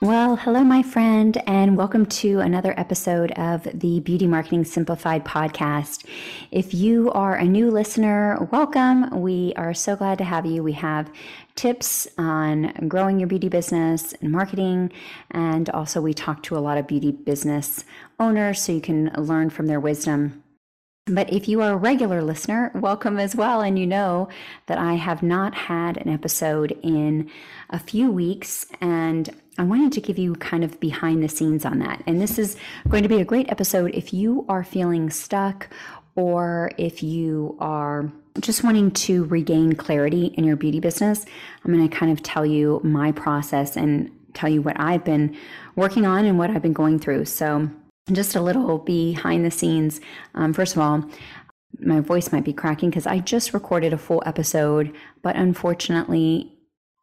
Well, hello, my friend, and welcome to another episode of the Beauty Marketing Simplified podcast. If you are a new listener, welcome. We are so glad to have you. We have tips on growing your beauty business and marketing, and also we talk to a lot of beauty business owners so you can learn from their wisdom. But if you are a regular listener, welcome as well. And you know that I have not had an episode in a few weeks, and I wanted to give you kind of behind the scenes on that. And this is going to be a great episode if you are feeling stuck or if you are just wanting to regain clarity in your beauty business. I'm going to kind of tell you my process and tell you what I've been working on and what I've been going through. So just a little behind the scenes. First of all, my voice might be cracking because I just recorded a full episode, but unfortunately,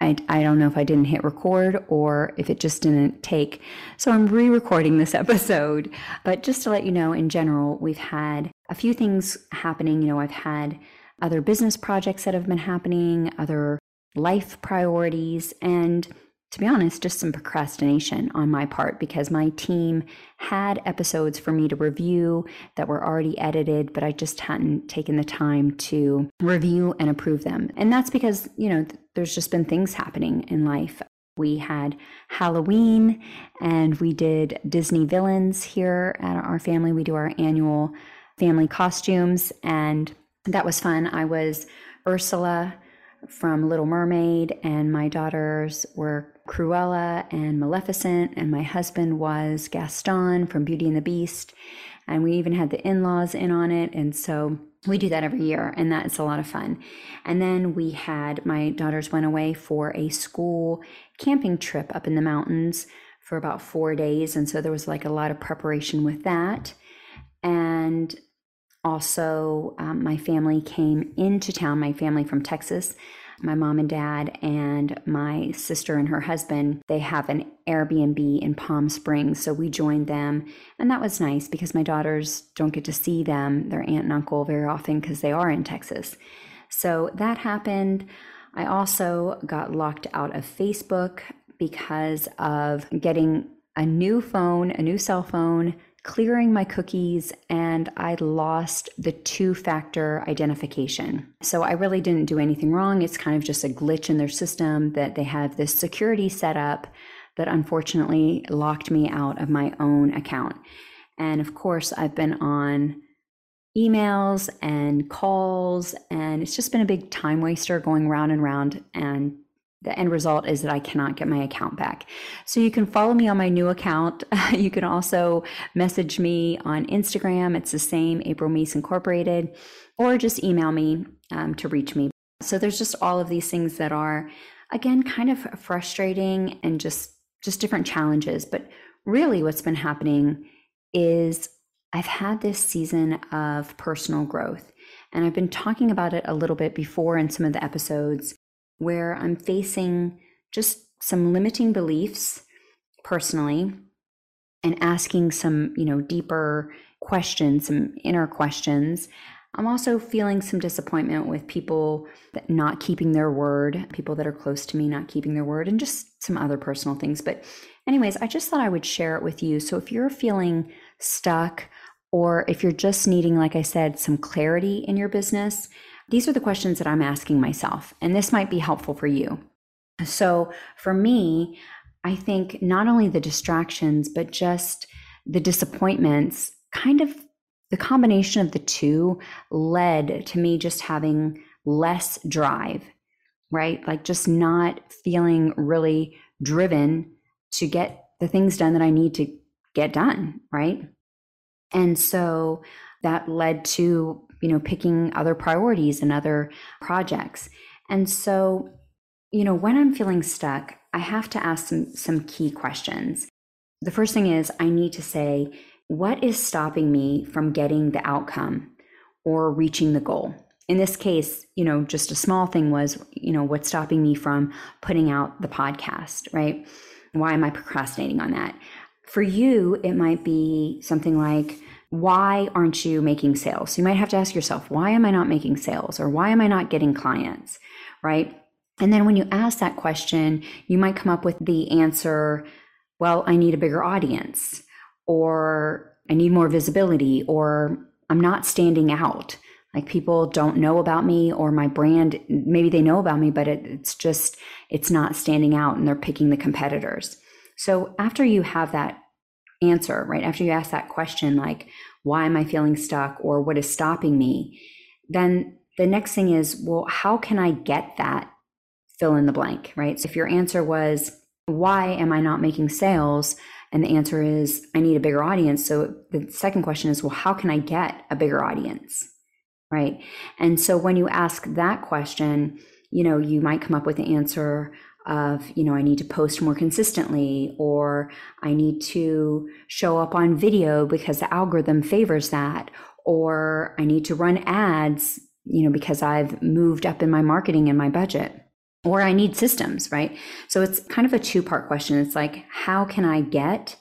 I don't know if I didn't hit record or if it just didn't take. So I'm re-recording this episode. But just to let you know, in general, we've had a few things happening. You know, I've had other business projects that have been happening, other life priorities, and to be honest, just some procrastination on my part because my team had episodes for me to review that were already edited, but I just hadn't taken the time to review and approve them. And that's because, you know, there's just been things happening in life. We had Halloween and we did Disney villains here at our family. We do our annual family costumes, and that was fun. I was Ursula from Little Mermaid, and my daughters were Cruella and Maleficent, and my husband was Gaston from Beauty and the Beast, and we even had the in-laws in on it, and so we do that every year, and that is a lot of fun. And then we had, my daughters went away for a school camping trip up in the mountains for about 4 days, and so there was like a lot of preparation with that. And also, my family came into town, my family from Texas, my mom and dad, and my sister and her husband. They have an Airbnb in Palm Springs, so we joined them. And that was nice because my daughters don't get to see them, their aunt and uncle, very often because they are in Texas. So that happened. I also got locked out of Facebook because of getting a new phone, a new cell phone, clearing my cookies, and I lost the two-factor identification. So I really didn't do anything wrong. It's kind of just a glitch in their system that they have this security set up that unfortunately locked me out of my own account. And of course, I've been on emails and calls, and it's just been a big time waster going round and round, and the end result is that I cannot get my account back. So you can follow me on my new account. You can also message me on Instagram. It's the same, April Meese Incorporated, or just email me to reach me. So there's just all of these things that are, again, kind of frustrating and just different challenges. But really what's been happening is I've had this season of personal growth, and I've been talking about it a little bit before in some of the episodes, where I'm facing just some limiting beliefs personally and asking some, you know, deeper questions, some inner questions. I'm also feeling some disappointment with people that not keeping their word, people that are close to me not keeping their word, and just some other personal things. But anyways, I just thought I would share it with you. So if you're feeling stuck, or if you're just needing, like I said, some clarity in your business, these are the questions that I'm asking myself, and this might be helpful for you. So for me, I think not only the distractions, but just the disappointments, kind of the combination of the two led to me just having less drive right? Like just not feeling really driven to get the things done that I need to get done, right? And so that led to, you know, picking other priorities and other projects. And so, you know, when I'm feeling stuck, I have to ask some key questions. The first thing is I need to say, what is stopping me from getting the outcome or reaching the goal? In this case, you know, just a small thing was, you know, what's stopping me from putting out the podcast, right? Why am I procrastinating on that? For you, it might be something like, why aren't you making sales? You might have to ask yourself, why am I not making sales? Or why am I not getting clients, right? And then when you ask that question, you might come up with the answer, well, I need a bigger audience, or I need more visibility, or I'm not standing out. Like people don't know about me, or my brand, maybe they know about me, but it's not standing out and they're picking the competitors. So after you have that answer, right, after you ask that question, like, why am I feeling stuck, or what is stopping me? Then the next thing is, well, how can I get that fill in the blank, right? So if your answer was, why am I not making sales? And the answer is, I need a bigger audience. So the second question is, well, how can I get a bigger audience? Right. And so when you ask that question, you know, you might come up with the answer of, you know, I need to post more consistently, or I need to show up on video because the algorithm favors that, or I need to run ads, you know, because I've moved up in my marketing and my budget, or I need systems, right? So it's kind of a two-part question. It's like, how can I get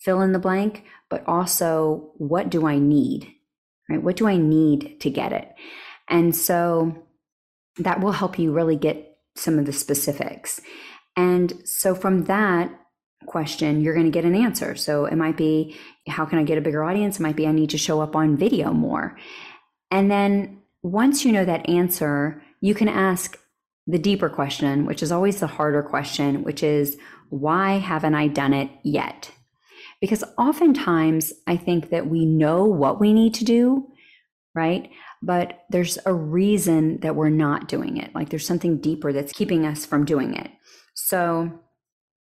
fill in the blank, but also what do I need? Right? What do I need to get it? And so that will help you really get some of the specifics. And so from that question, you're going to get an answer. So it might be, how can I get a bigger audience? It might be, I need to show up on video more. And then once you know that answer, you can ask the deeper question, which is always the harder question, which is, why haven't I done it yet? Because oftentimes I think that we know what we need to do, right? But there's a reason that we're not doing it. Like there's something deeper that's keeping us from doing it. So,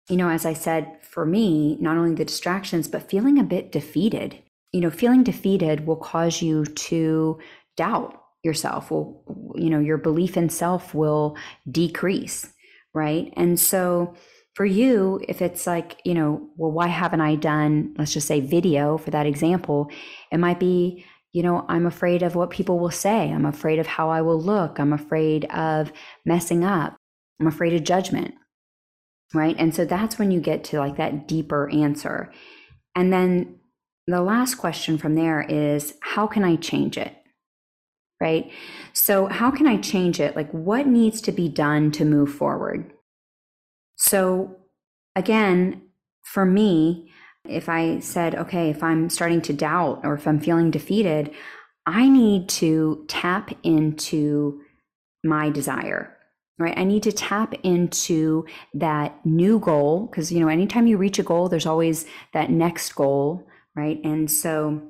you know, as I said, for me, not only the distractions, but feeling a bit defeated, you know, feeling defeated will cause you to doubt yourself. Will, you know, your belief in self will decrease, right? And so for you, if it's like, you know, well, why haven't I done, let's just say video for that example, it might be, you know, I'm afraid of what people will say. I'm afraid of how I will look. I'm afraid of messing up. I'm afraid of judgment, right? And so that's when you get to like that deeper answer. And then the last question from there is, how can I change it, right? So how can I change it? Like what needs to be done to move forward? So again, for me, if I said, okay, if I'm starting to doubt or if I'm feeling defeated, I need to tap into my desire, right? I need to tap into that new goal because, you know, anytime you reach a goal, there's always that next goal, right? And so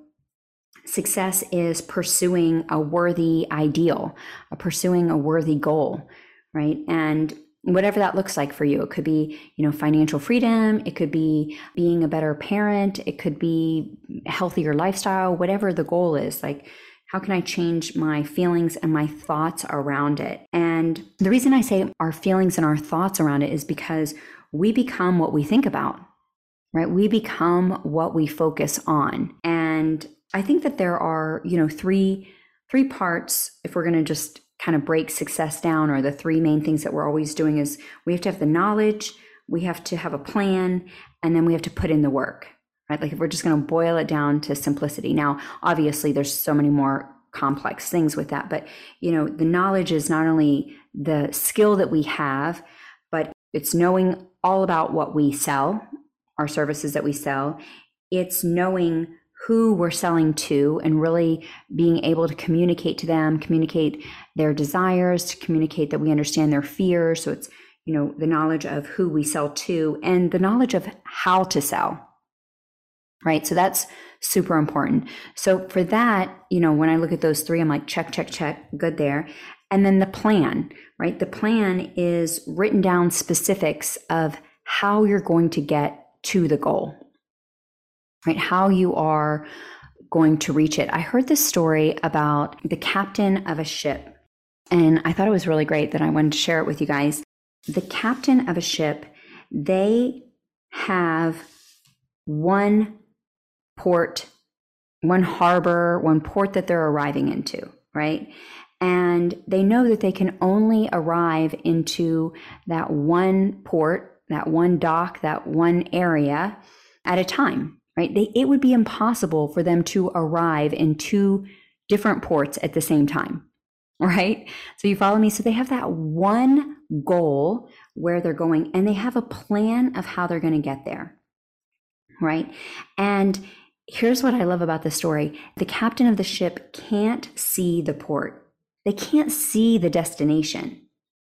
success is pursuing a worthy ideal, pursuing a worthy goal, right? And whatever that looks like for you. It could be, you know, financial freedom. It could be being a better parent. It could be a healthier lifestyle, whatever the goal is. Like, how can I change my feelings and my thoughts around it? And the reason I say our feelings and our thoughts around it is because we become what we think about, right? We become what we focus on. And I think that there are, you know, three parts, if we're going to just kind of break success down, or the three main things that we're always doing is we have to have the knowledge, we have to have a plan, and then we have to put in the work, right? Like if we're just going to boil it down to simplicity. Now, obviously there's so many more complex things with that, but you know, the knowledge is not only the skill that we have, but it's knowing all about what we sell, our services that we sell. It's knowing who we're selling to and really being able to communicate to them, communicate their desires, to communicate that we understand their fears. So it's, you know, the knowledge of who we sell to and the knowledge of how to sell, right? So that's super important. So for that, you know, when I look at those three, I'm like, check, check, check, good there. And then the plan, right? The plan is written down specifics of how you're going to get to the goal, right? How you are going to reach it. I heard this story about the captain of a ship, and I thought it was really great that I wanted to share it with you guys. The captain of a ship, they have one port, one harbor, one port that they're arriving into, right? And they know that they can only arrive into that one port, that one dock, that one area at a time, right? It would be impossible for them to arrive in two different ports at the same time, right? So you follow me? So they have that one goal where they're going, and they have a plan of how they're going to get there, right? And here's what I love about this story. The captain of the ship can't see the port. They can't see the destination,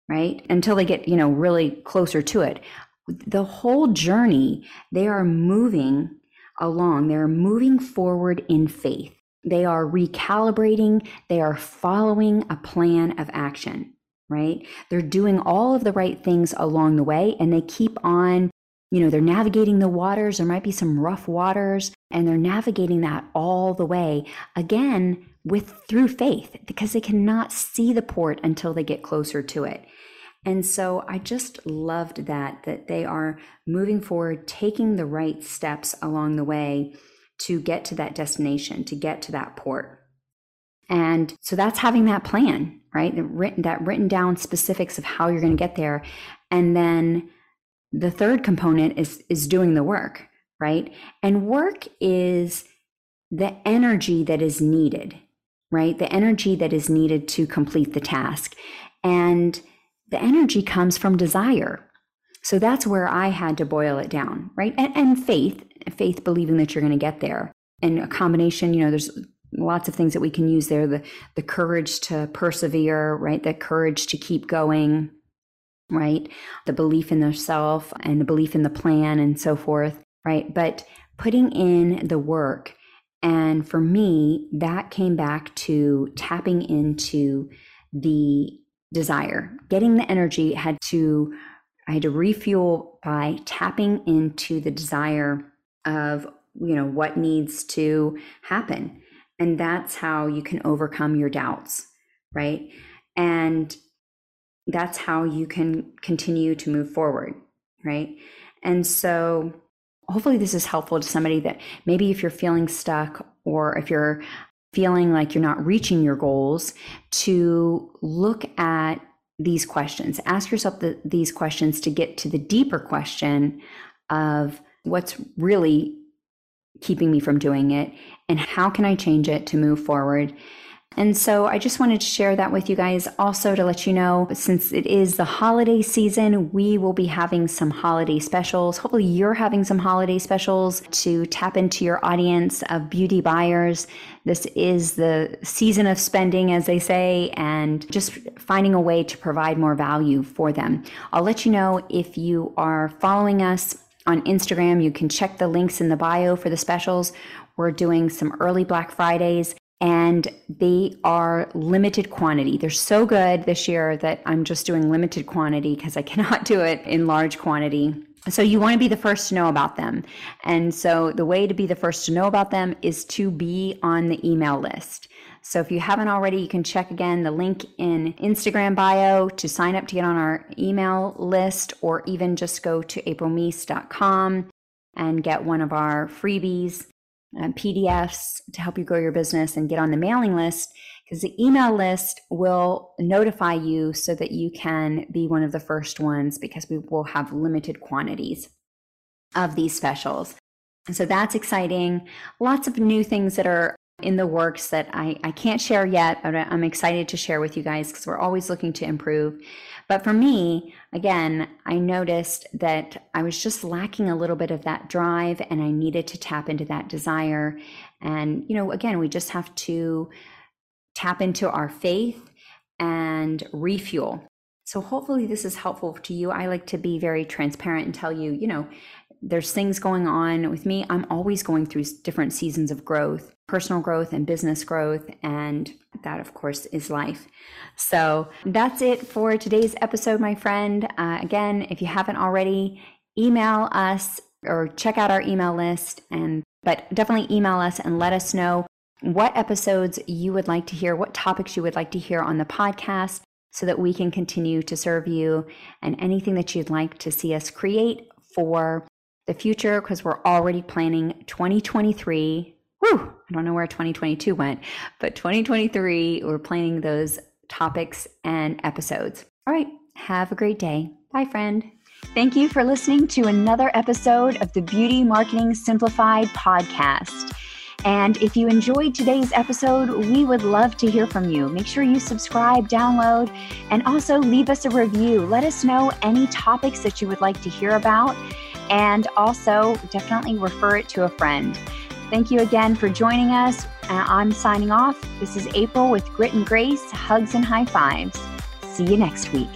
right? Until they get, really closer to it. The whole journey, they are moving along. They're moving forward in faith. They are recalibrating. They are following a plan of action, right? They're doing all of the right things along the way, and they keep on, they're navigating the waters. There might be some rough waters, and they're navigating that all the way, again, through faith, because they cannot see the port until they get closer to it. And so I just loved that they are moving forward, taking the right steps along the way to get to that destination, to get to that port. And so that's having that plan, right? That written down specifics of how you're going to get there. And then the third component is doing the work, right? And work is the energy that is needed, right? The energy that is needed to complete the task. And the energy comes from desire. So that's where I had to boil it down, right? And faith, believing that you're going to get there. And a combination, there's lots of things that we can use there. The courage to persevere, right? The courage to keep going, right? The belief in yourself and the belief in the plan and so forth, right? But putting in the work. And for me, that came back to tapping into the desire. Getting the energy I had to refuel by tapping into the desire of, what needs to happen. And that's how you can overcome your doubts, right? And that's how you can continue to move forward, right? And so hopefully this is helpful to somebody that maybe if you're feeling stuck or if you're feeling like you're not reaching your goals, to look at these questions. Ask yourself these questions to get to the deeper question of what's really keeping me from doing it and how can I change it to move forward. And so I just wanted to share that with you guys. Also to let you know, since it is the holiday season, we will be having some holiday specials. Hopefully you're having some holiday specials to tap into your audience of beauty buyers. This is the season of spending, as they say, and just finding a way to provide more value for them. I'll let you know if you are following us on Instagram. You can check the links in the bio for the specials. We're doing some early Black Fridays. And they are limited quantity. They're so good this year that I'm just doing limited quantity because I cannot do it in large quantity. So you want to be the first to know about them. And so the way to be the first to know about them is to be on the email list. So if you haven't already, you can check again the link in Instagram bio to sign up to get on our email list, or even just go to aprilmeese.com and get one of our freebies. PDFs to help you grow your business and get on the mailing list, because the email list will notify you so that you can be one of the first ones, because we will have limited quantities of these specials. And so that's exciting. Lots of new things that are in the works that I can't share yet, but I'm excited to share with you guys because we're always looking to improve. But for me, again, I noticed that I was just lacking a little bit of that drive, and I needed to tap into that desire. And, again, we just have to tap into our faith and refuel. So hopefully this is helpful to you. I like to be very transparent and tell you, there's things going on with me. I'm always going through different seasons of growth. personal growth and business growth. And that, of course, is life. So that's it for today's episode, my friend. Again, if you haven't already, email us or check out our email list, but definitely email us and let us know what episodes you would like to hear, what topics you would like to hear on the podcast, so that we can continue to serve you, and anything that you'd like to see us create for the future, because we're already planning 2023. Whew, I don't know where 2022 went, but 2023, we're planning those topics and episodes. All right, have a great day. Bye, friend. Thank you for listening to another episode of the Beauty Marketing Simplified podcast. And if you enjoyed today's episode, we would love to hear from you. Make sure you subscribe, download, and also leave us a review. Let us know any topics that you would like to hear about, and also definitely refer it to a friend. Thank you again for joining us. I'm signing off. This is April with Grit and Grace, hugs and high fives. See you next week.